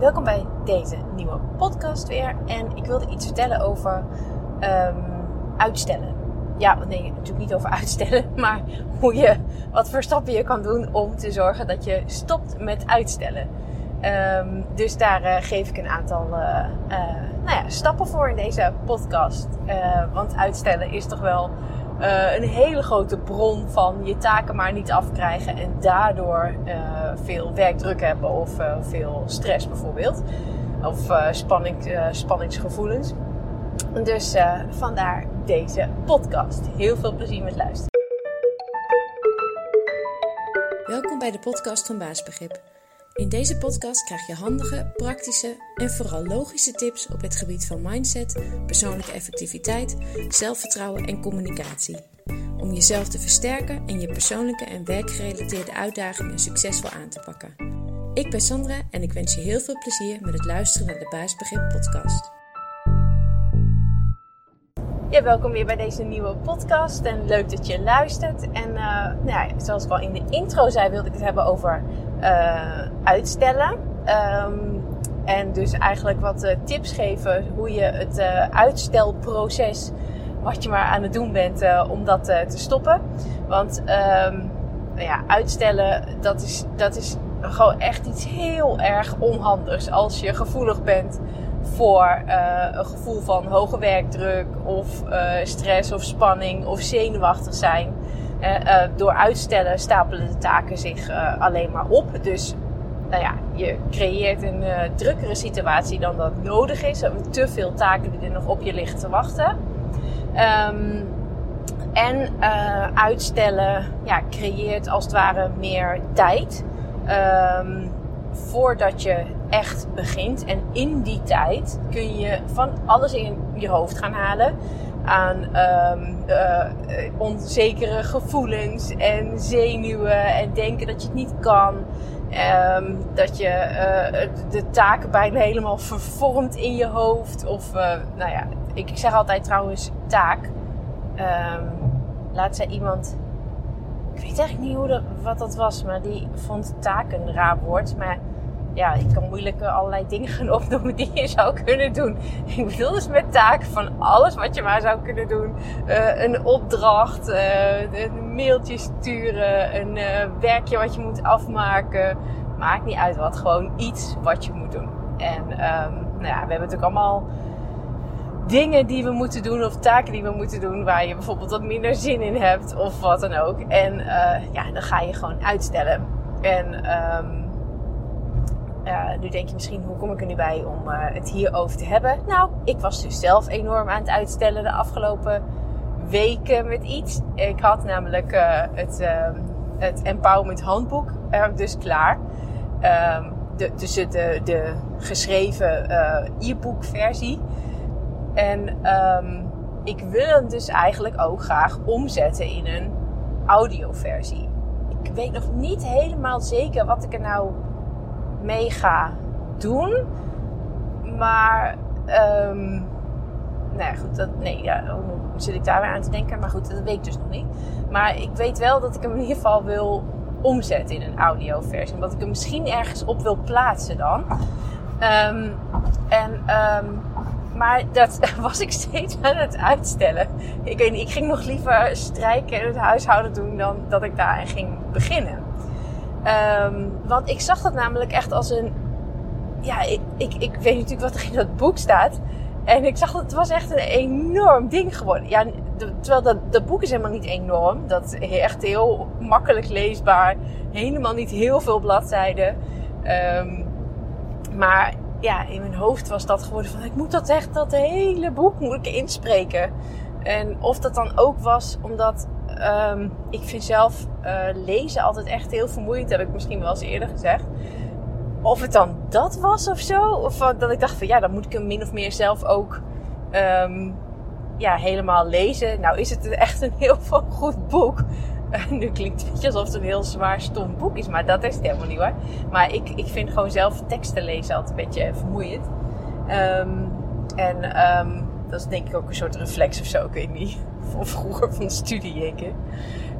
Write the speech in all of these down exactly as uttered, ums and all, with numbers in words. Welkom bij deze nieuwe podcast weer. En ik wilde iets vertellen over um, uitstellen. Ja, nee, natuurlijk niet over uitstellen. Maar hoe je, wat voor stappen je kan doen om te zorgen dat je stopt met uitstellen. Um, dus daar uh, geef ik een aantal uh, uh, nou ja, stappen voor in deze podcast. Uh, want uitstellen is toch wel uh, een hele grote bron van je taken maar niet afkrijgen. En daardoor uh, veel werkdruk hebben of uh, veel stress bijvoorbeeld. Of uh, spanning, uh, spanningsgevoelens. Dus uh, vandaar deze podcast. Heel veel plezier met luisteren. Welkom bij de podcast van BasisBegrip. In deze podcast krijg je handige, praktische en vooral logische tips op het gebied van mindset, persoonlijke effectiviteit, zelfvertrouwen en communicatie. Om jezelf te versterken en je persoonlijke en werkgerelateerde uitdagingen succesvol aan te pakken. Ik ben Sandra en ik wens je heel veel plezier met het luisteren naar de BasisBegrip podcast. Ja, welkom weer bij deze nieuwe podcast en leuk dat je luistert. En uh, nou ja, zoals ik al in de intro zei, wilde ik het hebben over uh, uitstellen. Um, en dus eigenlijk wat uh, tips geven hoe je het uh, uitstelproces, wat je maar aan het doen bent, uh, om dat uh, te stoppen. Want um, nou ja, uitstellen, dat is, dat is gewoon echt iets heel erg onhandigs als je gevoelig bent voor uh, een gevoel van hoge werkdruk of uh, stress of spanning of zenuwachtig zijn. Uh, uh, door uitstellen stapelen de taken zich uh, alleen maar op. Dus nou ja, je creëert een uh, drukkere situatie dan dat nodig is. Te veel taken die er nog op je liggen te wachten. Um, en uh, uitstellen ja, creëert als het ware meer tijd Um, voordat je echt begint. En in die tijd kun je van alles in je hoofd gaan halen aan um, uh, onzekere gevoelens en zenuwen en denken dat je het niet kan. Um, dat je uh, de taken bijna helemaal vervormt in je hoofd. Of, uh, nou ja, ik zeg altijd trouwens taak. Um, laat zij iemand... Ik weet eigenlijk niet hoe dat, wat dat was, maar die vond taak een raar woord. Maar ja, ik kan moeilijk allerlei dingen gaan opnoemen die je zou kunnen doen. Ik bedoel dus met taak van alles wat je maar zou kunnen doen. Uh, een opdracht, uh, een mailtje sturen, een uh, werkje wat je moet afmaken. Maakt niet uit wat, gewoon iets wat je moet doen. En um, nou ja, we hebben natuurlijk allemaal dingen die we moeten doen of taken die we moeten doen waar je bijvoorbeeld wat minder zin in hebt of wat dan ook. En uh, ja, dan ga je gewoon uitstellen. En um, uh, nu denk je misschien, hoe kom ik er nu bij om uh, het hierover te hebben? Nou, ik was dus zelf enorm aan het uitstellen de afgelopen weken met iets. Ik had namelijk uh, het, uh, het Empowerment Handboek er dus klaar. Um, de, dus de, de geschreven uh, e-book versie. En um, ik wil hem dus eigenlijk ook graag omzetten in een audioversie. Ik weet nog niet helemaal zeker wat ik er nou mee ga doen. Maar, um, nou ja, goed, dat, nee, ja, hoe zit ik daar weer aan te denken? Maar goed, dat weet ik dus nog niet. Maar ik weet wel dat ik hem in ieder geval wil omzetten in een audioversie. Omdat ik hem misschien ergens op wil plaatsen dan. Um, en... Um, Maar dat was ik steeds aan het uitstellen. Ik weet niet, ik ging nog liever strijken en het huishouden doen dan dat ik daar ging beginnen. Um, want ik zag dat namelijk echt als een... Ja, ik, ik, ik weet natuurlijk wat er in dat boek staat. En ik zag dat het was echt een enorm ding geworden. Ja, terwijl dat, dat boek is helemaal niet enorm. Dat is echt heel makkelijk leesbaar. Helemaal niet heel veel bladzijden. Um, maar... Ja, in mijn hoofd was dat geworden van ik moet dat echt, dat hele boek moet ik inspreken. En of dat dan ook was, omdat um, ik vind zelf uh, lezen altijd echt heel vermoeiend, heb ik misschien wel eens eerder gezegd. Of het dan dat was of zo, of dat ik dacht van ja, dan moet ik hem min of meer zelf ook um, ja, helemaal lezen. Nou is het echt een heel goed boek. Uh, nu klinkt het een beetje alsof het een heel zwaar stom boek is. Maar dat is het helemaal niet hoor. Maar ik, ik vind gewoon zelf teksten lezen altijd een beetje vermoeiend. Um, en um, dat is denk ik ook een soort reflex of zo. Ik weet niet. Of vroeger van de studie denken.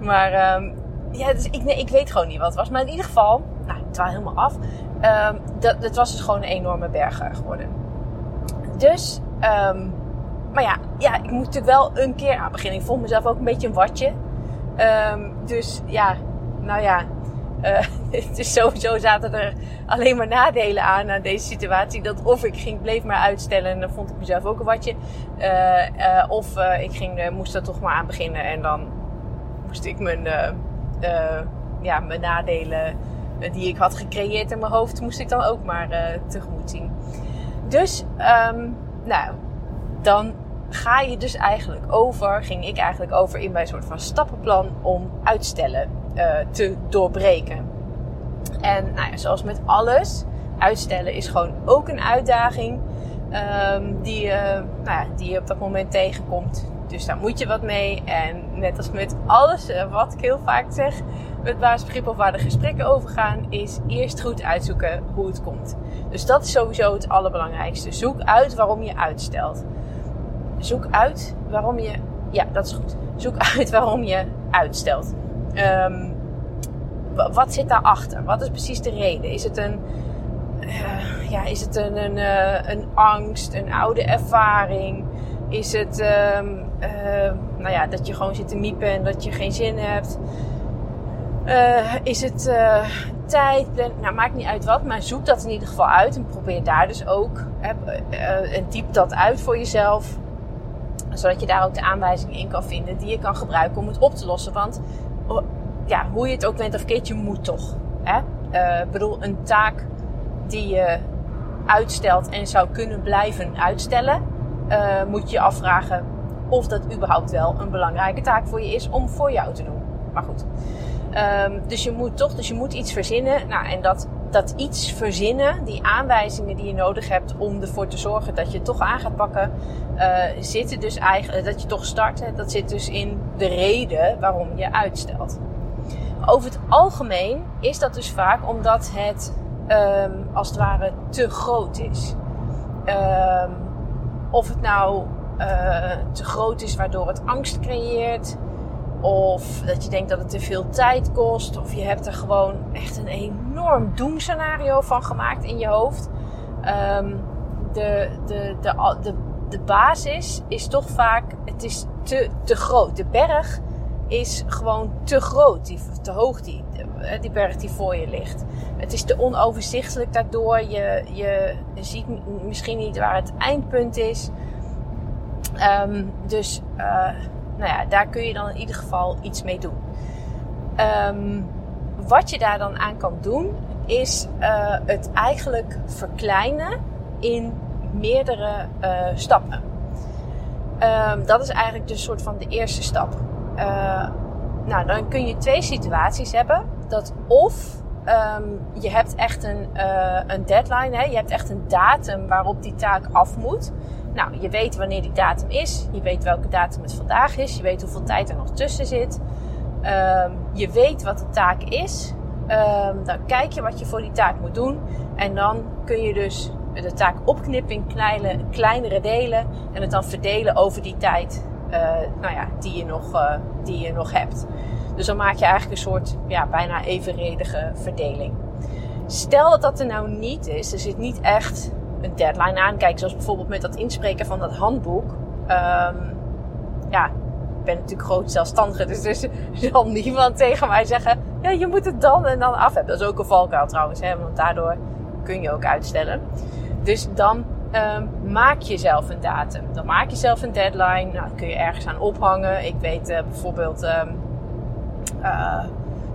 Maar um, ja, dus ik, nee, ik weet gewoon niet wat het was. Maar in ieder geval, nou, het was helemaal af. Um, dat, dat was dus gewoon een enorme berg geworden. Dus, um, maar ja, ja, ik moet natuurlijk wel een keer aan beginnen. Ik vond mezelf ook een beetje een watje. Um, dus ja, nou ja. Uh, dus sowieso zaten er alleen maar nadelen aan aan deze situatie. Dat of ik ging, bleef maar uitstellen en dan vond ik mezelf ook een watje. Uh, uh, of uh, ik ging, uh, moest er toch maar aan beginnen en dan moest ik mijn, uh, uh, ja, mijn nadelen uh, die ik had gecreëerd in mijn hoofd, moest ik dan ook maar uh, tegemoet zien. Dus, um, nou, dan ga je dus eigenlijk over, ging ik eigenlijk over in mijn soort van stappenplan om uitstellen te doorbreken. En nou ja, zoals met alles, uitstellen is gewoon ook een uitdaging um, die, uh, nou ja, die je op dat moment tegenkomt. Dus daar moet je wat mee. En net als met alles uh, wat ik heel vaak zeg met BasisBegrip of waar de gesprekken over gaan, is eerst goed uitzoeken hoe het komt. Dus dat is sowieso het allerbelangrijkste. Zoek uit waarom je uitstelt. Zoek uit waarom je... Ja, dat is goed. Zoek uit waarom je uitstelt. Um, wat zit daarachter? Wat is precies de reden? Is het een, uh, ja, is het een, een, uh, een angst, een oude ervaring? Is het um, uh, nou ja, dat je gewoon zit te miepen en dat je geen zin hebt? Uh, is het uh, tijd? Ben, nou, maakt niet uit wat, maar zoek dat in ieder geval uit en probeer daar dus ook uh, uh, en typ dat uit voor jezelf, zodat je daar ook de aanwijzingen in kan vinden die je kan gebruiken om het op te lossen. Want ja, hoe je het ook bent of keert, je moet toch. Hè? Uh, ik bedoel, een taak die je uitstelt en zou kunnen blijven uitstellen, Uh, moet je afvragen of dat überhaupt wel een belangrijke taak voor je is om voor jou te doen. Maar goed. Um, dus je moet toch, dus je moet iets verzinnen. Nou, en dat, dat iets verzinnen, die aanwijzingen die je nodig hebt om ervoor te zorgen dat je het toch aan gaat pakken, Uh, zitten dus eigenlijk, dat je toch start, hè, dat zit dus in de reden waarom je uitstelt. Over het algemeen is dat dus vaak omdat het um, als het ware te groot is. Um, of het nou uh, te groot is waardoor het angst creëert, of dat je denkt dat het te veel tijd kost, of je hebt er gewoon echt een enorm doemscenario van gemaakt in je hoofd. Um, de, de, de, de, de De basis is toch vaak, het is te, te groot. De berg is gewoon te groot, die, te hoog die, die berg die voor je ligt. Het is te onoverzichtelijk daardoor. Je, je ziet misschien niet waar het eindpunt is. Um, dus uh, nou ja, daar kun je dan in ieder geval iets mee doen. Um, wat je daar dan aan kan doen, is uh, het eigenlijk verkleinen in meerdere uh, stappen. Um, dat is eigenlijk dus soort van de eerste stap. Uh, nou, dan kun je twee situaties hebben. Dat of um, je hebt echt een, uh, een deadline, hè? Je hebt echt een datum waarop die taak af moet. Nou, je weet wanneer die datum is. Je weet welke datum het vandaag is. Je weet hoeveel tijd er nog tussen zit. Um, je weet wat de taak is. Um, dan kijk je wat je voor die taak moet doen. En dan kun je dus de taak opknippen in kleine, kleinere delen en het dan verdelen over die tijd uh, nou ja, die, je nog, uh, die je nog hebt. Dus dan maak je eigenlijk een soort ja, bijna evenredige verdeling. Stel dat dat er nou niet is, er zit niet echt een deadline aan. Kijk, zoals bijvoorbeeld met dat inspreken van dat handboek. Um, ja, ik ben natuurlijk groot zelfstandige, dus er zal niemand tegen mij zeggen, ja, je moet het dan en dan af hebben. Dat is ook een valkuil trouwens, hè, want daardoor kun je ook uitstellen. Dus dan um, maak je zelf een datum. Dan maak je zelf een deadline. Nou, dat kun je ergens aan ophangen. Ik weet uh, bijvoorbeeld... Um, uh,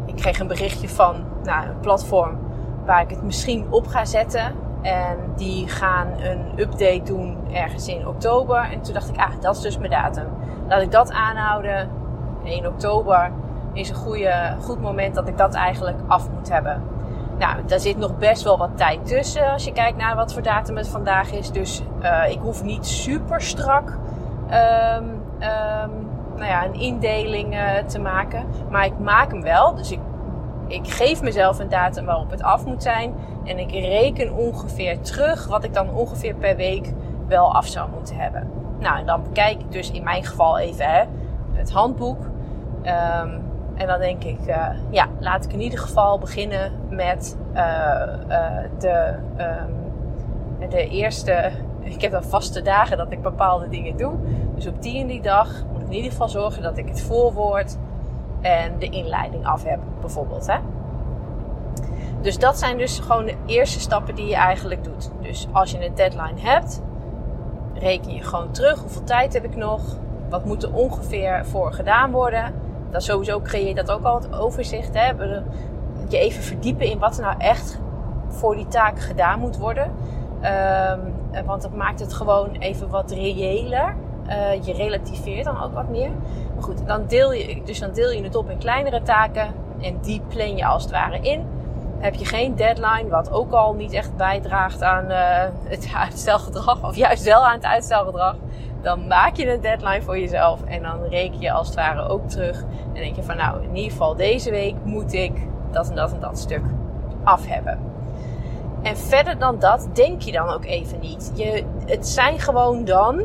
ik kreeg een berichtje van nou, een platform waar ik het misschien op ga zetten. En die gaan een update doen ergens in oktober. En toen dacht ik, ah, dat is dus mijn datum. Laat ik dat aanhouden. één oktober is een goede, goed moment dat ik dat eigenlijk af moet hebben. Nou, daar zit nog best wel wat tijd tussen als je kijkt naar wat voor datum het vandaag is. Dus uh, ik hoef niet super strak um, um, nou ja, een indeling uh, te maken. Maar ik maak hem wel. Dus ik, ik geef mezelf een datum waarop het af moet zijn. En ik reken ongeveer terug wat ik dan ongeveer per week wel af zou moeten hebben. Nou, en dan bekijk ik dus in mijn geval even hè, het handboek. Um, En dan denk ik, uh, ja, laat ik in ieder geval beginnen met uh, uh, de, um, de eerste... Ik heb dan vaste dagen dat ik bepaalde dingen doe. Dus op die en die dag moet ik in ieder geval zorgen dat ik het voorwoord en de inleiding af heb, bijvoorbeeld. Hè? Dus dat zijn dus gewoon de eerste stappen die je eigenlijk doet. Dus als je een deadline hebt, reken je gewoon terug. Hoeveel tijd heb ik nog? Wat moet er ongeveer voor gedaan worden? Dan sowieso creëer je dat ook al, het overzicht. Hè? Je even verdiepen in wat er nou echt voor die taak gedaan moet worden. Um, want dat maakt het gewoon even wat reëler. Uh, je relativeert dan ook wat meer. Maar goed, dan deel je, dus dan deel je het op in kleinere taken. En die plan je als het ware in. Dan heb je geen deadline, wat ook al niet echt bijdraagt aan uh, het uitstelgedrag. Of juist wel aan het uitstelgedrag. Dan maak je een deadline voor jezelf. En dan reken je als het ware ook terug. En denk je van nou, in ieder geval deze week moet ik dat en dat en dat stuk af hebben. En verder dan dat denk je dan ook even niet. Je, het zijn gewoon dan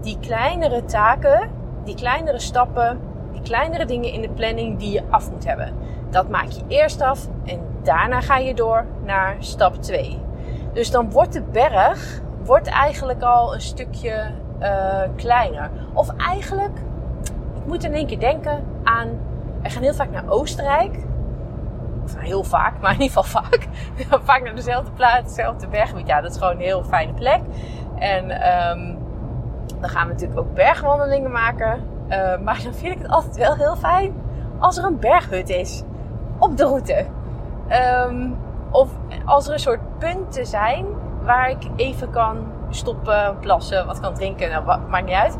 die kleinere taken, die kleinere stappen, die kleinere dingen in de planning die je af moet hebben. Dat maak je eerst af en daarna ga je door naar stap twee. Dus dan wordt de berg wordt eigenlijk al een stukje uh, kleiner. Of eigenlijk, ik moet in één keer denken aan, we gaan heel vaak naar Oostenrijk. Of nou, heel vaak, maar in ieder geval vaak. Vaak naar dezelfde plaats, dezelfde berg. Want ja, dat is gewoon een heel fijne plek. En um, dan gaan we natuurlijk ook bergwandelingen maken. Uh, maar dan vind ik het altijd wel heel fijn als er een berghut is op de route. Um, of als er een soort punten zijn waar ik even kan stoppen, plassen, wat kan drinken. Nou, wat, maakt niet uit.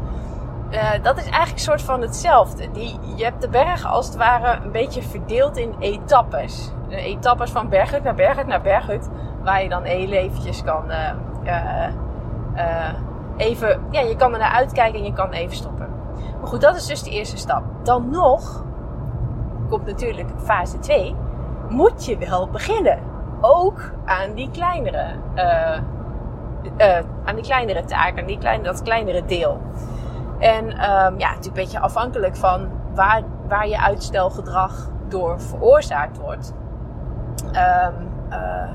Uh, dat is eigenlijk een soort van hetzelfde. Die, je hebt de berg als het ware een beetje verdeeld in etappes. De etappes van berghut naar berghut naar berghut. Waar je dan heel eventjes kan... Uh, uh, uh, even, ja, je kan er naar uitkijken en je kan even stoppen. Maar goed, dat is dus de eerste stap. Dan nog, komt natuurlijk fase twee, moet je wel beginnen. Ook aan die kleinere, uh, uh, aan die kleinere taak, aan die kleine, dat kleinere deel. En um, ja, natuurlijk een beetje afhankelijk van waar, waar je uitstelgedrag door veroorzaakt wordt. Um, uh,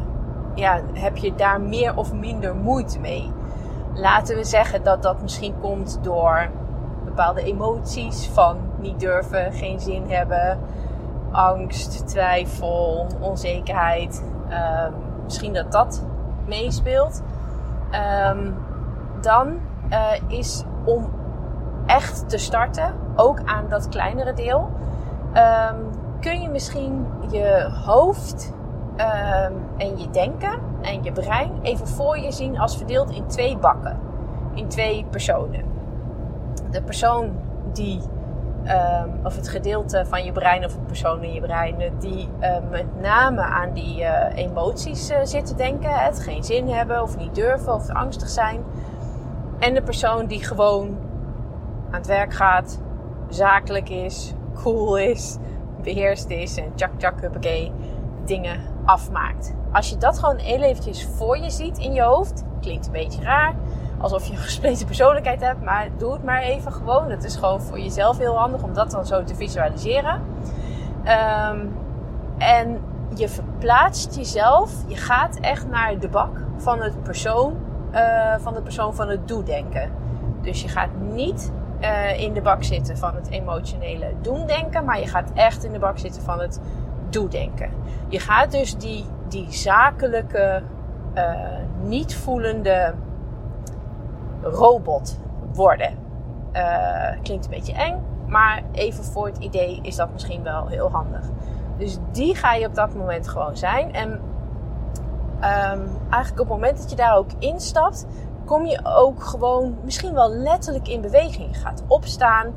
ja, heb je daar meer of minder moeite mee? Laten we zeggen dat dat misschien komt door bepaalde emoties van niet durven, geen zin hebben, angst, twijfel, onzekerheid. Um, misschien dat dat meespeelt. Um, dan uh, is om echt te starten, ook aan dat kleinere deel, um, kun je misschien je hoofd um, en je denken en je brein even voor je zien als verdeeld in twee bakken, in twee personen. De persoon die, um, of het gedeelte van je brein of de persoon in je brein die um, met name aan die uh, emoties uh, zit te denken, het geen zin hebben of niet durven of angstig zijn, en de persoon die gewoon aan het werk gaat, zakelijk is, cool is, beheerst is en tjak tjak huppakee, dingen afmaakt. Als je dat gewoon heel eventjes voor je ziet in je hoofd, klinkt een beetje raar, alsof je een gespleten persoonlijkheid hebt, maar doe het maar even gewoon. Dat is gewoon voor jezelf heel handig om dat dan zo te visualiseren. Um, en je verplaatst jezelf, je gaat echt naar de bak van, het persoon, uh, van de persoon van het doe-denken. Dus je gaat niet Uh, in de bak zitten van het emotionele doen-denken, maar je gaat echt in de bak zitten van het doe-denken. Je gaat dus die, die zakelijke, uh, niet voelende robot worden. Uh, klinkt een beetje eng, maar even voor het idee is dat misschien wel heel handig. Dus die ga je op dat moment gewoon zijn. En um, eigenlijk op het moment dat je daar ook instapt, kom je ook gewoon misschien wel letterlijk in beweging. Je gaat opstaan,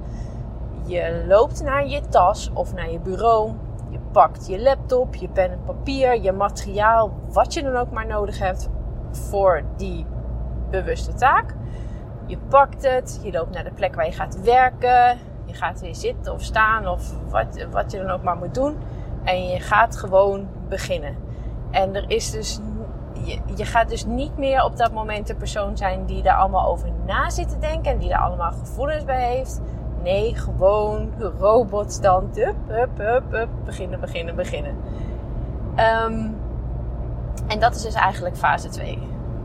je loopt naar je tas of naar je bureau, je pakt je laptop, je pen en papier, je materiaal, wat je dan ook maar nodig hebt voor die bewuste taak. Je pakt het, je loopt naar de plek waar je gaat werken, je gaat weer zitten of staan of wat, wat je dan ook maar moet doen. En je gaat gewoon beginnen. En er is dus... Je, je gaat dus niet meer op dat moment de persoon zijn die daar allemaal over na zit te denken en die daar allemaal gevoelens bij heeft. Nee, gewoon robotstand. Hup, hup, hup, hup. Beginnen, beginnen, beginnen. Um, en dat is dus eigenlijk fase twee.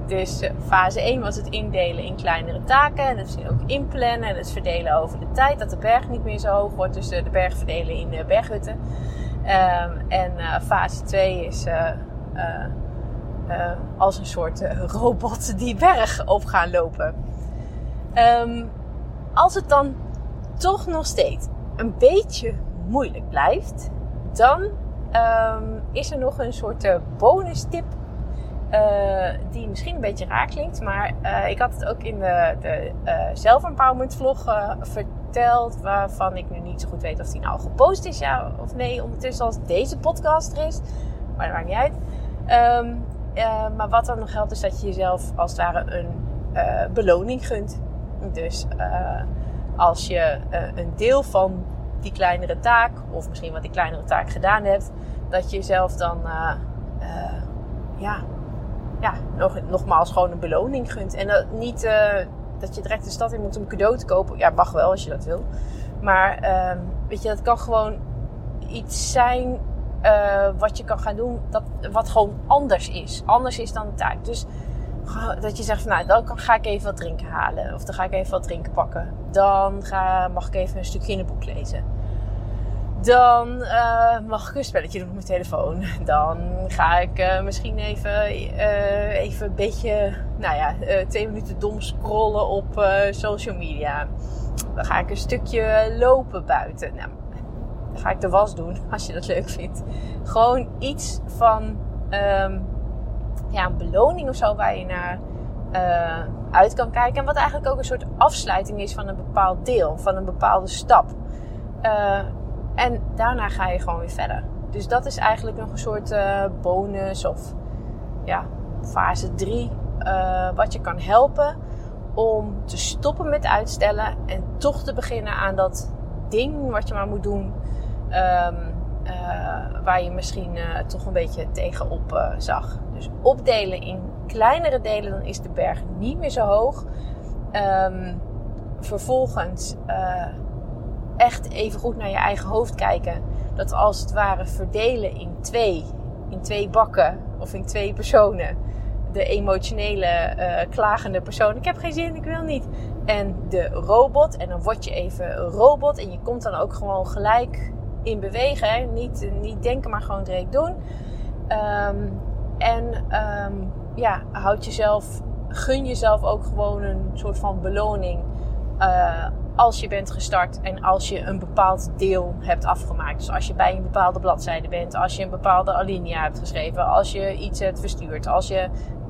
Dus fase één was het indelen in kleinere taken. En het ook inplannen en het verdelen over de tijd. Dat de berg niet meer zo hoog wordt. Dus de berg verdelen in de berghutten. Um, en uh, fase twee is... Uh, uh, Uh, als een soort uh, robot die berg op gaan lopen. Um, als het dan toch nog steeds een beetje moeilijk blijft, dan um, is er nog een soort uh, bonus tip uh, die misschien een beetje raar klinkt, maar uh, ik had het ook in de, de uh, self-empowerment vlog uh, verteld, waarvan ik nu niet zo goed weet of die nou gepost is, ja of nee, ondertussen als deze podcast er is, maar dat maakt niet uit. Um, Uh, maar wat dan nog helpt is dat je jezelf als het ware een uh, beloning gunt. Dus uh, als je uh, een deel van die kleinere taak, of misschien wat die kleinere taak gedaan hebt, dat je jezelf dan uh, uh, ja, ja, nog, nogmaals gewoon een beloning gunt. En dat niet uh, dat je direct de stad in moet om een cadeau te kopen. Ja, mag wel als je dat wil. Maar uh, weet je, dat kan gewoon iets zijn... Uh, wat je kan gaan doen, dat, wat gewoon anders is. Anders is dan de taak. Dus dat je zegt, van, nou, dan ga ik even wat drinken halen. Of dan ga ik even wat drinken pakken. Dan ga, mag ik even een stukje in een boek lezen. Dan uh, mag ik een spelletje doen op mijn telefoon. Dan ga ik uh, misschien even, uh, even een beetje, nou ja, uh, twee minuten dom scrollen op uh, social media. Dan ga ik een stukje lopen buiten. Nou, ga ik de was doen, als je dat leuk vindt. Gewoon iets van um, ja, een beloning of zo waar je naar uh, uit kan kijken. En wat eigenlijk ook een soort afsluiting is van een bepaald deel. Van een bepaalde stap. Uh, en daarna ga je gewoon weer verder. Dus dat is eigenlijk nog een soort uh, bonus of ja, fase drie. Uh, wat je kan helpen om te stoppen met uitstellen. En toch te beginnen aan dat ding wat je maar moet doen. Um, uh, waar je misschien uh, toch een beetje tegenop uh, zag. Dus opdelen in kleinere delen, dan is de berg niet meer zo hoog. Um, vervolgens uh, echt even goed naar je eigen hoofd kijken. Dat als het ware verdelen in twee, in twee bakken of in twee personen. De emotionele, uh, klagende persoon. Ik heb geen zin, ik wil niet. En de robot. En dan word je even robot. En je komt dan ook gewoon gelijk in bewegen. Hè? Niet, niet denken, maar gewoon direct doen. Um, en um, ja, houd jezelf, gun jezelf ook gewoon een soort van beloning. Uh, als je bent gestart en als je een bepaald deel hebt afgemaakt. Dus als je bij een bepaalde bladzijde bent. Als je een bepaalde alinea hebt geschreven. Als je iets hebt verstuurd. Als je...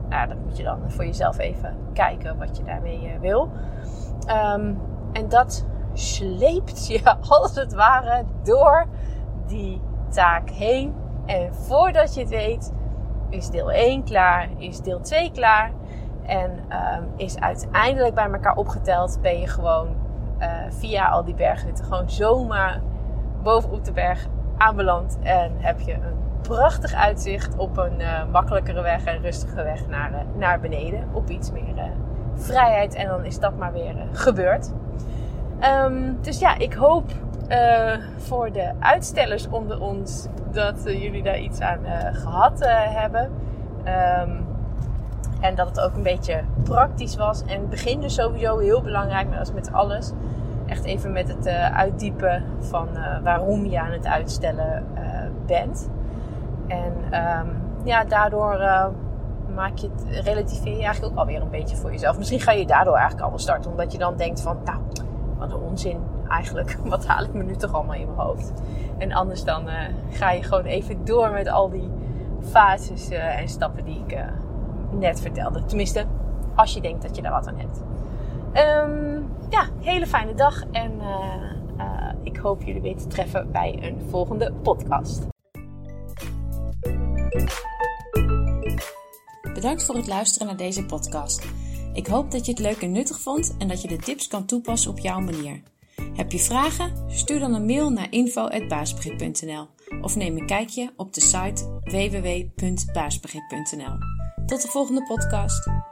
Nou, dat moet je dan voor jezelf even kijken wat je daarmee wil. Um, en dat sleept je als het ware door die taak heen. En voordat je het weet is deel één klaar, is deel twee klaar. En um, is uiteindelijk bij elkaar opgeteld ben je gewoon uh, via al die berghutten gewoon zomaar bovenop de berg aanbeland. En heb je een prachtig uitzicht op een uh, makkelijkere weg en rustige weg naar, uh, naar beneden. Op iets meer uh, vrijheid. En dan is dat maar weer uh, gebeurd. Um, dus ja, ik hoop uh, voor de uitstellers onder ons dat uh, jullie daar iets aan uh, gehad uh, hebben. Um, en dat het ook een beetje praktisch was. En het begin dus sowieso heel belangrijk, maar dat is met alles. Echt even met het uh, uitdiepen van uh, waarom je aan het uitstellen uh, bent. En um, ja, daardoor uh, maak je het relativeer je eigenlijk ook alweer een beetje voor jezelf. Misschien ga je daardoor eigenlijk al wel starten. Omdat je dan denkt van, nou, wat een onzin eigenlijk. Wat haal ik me nu toch allemaal in mijn hoofd? En anders dan uh, ga je gewoon even door met al die fases uh, en stappen die ik uh, net vertelde. Tenminste, als je denkt dat je daar wat aan hebt. Um, ja, hele fijne dag. En uh, uh, ik hoop jullie weer te treffen bij een volgende podcast. Bedankt voor het luisteren naar deze podcast. Ik hoop dat je het leuk en nuttig vond en dat je de tips kan toepassen op jouw manier. Heb je vragen? Stuur dan een mail naar info at basisbegrip punt n l of neem een kijkje op de site w w w punt basisbegrip punt n l. Tot de volgende podcast.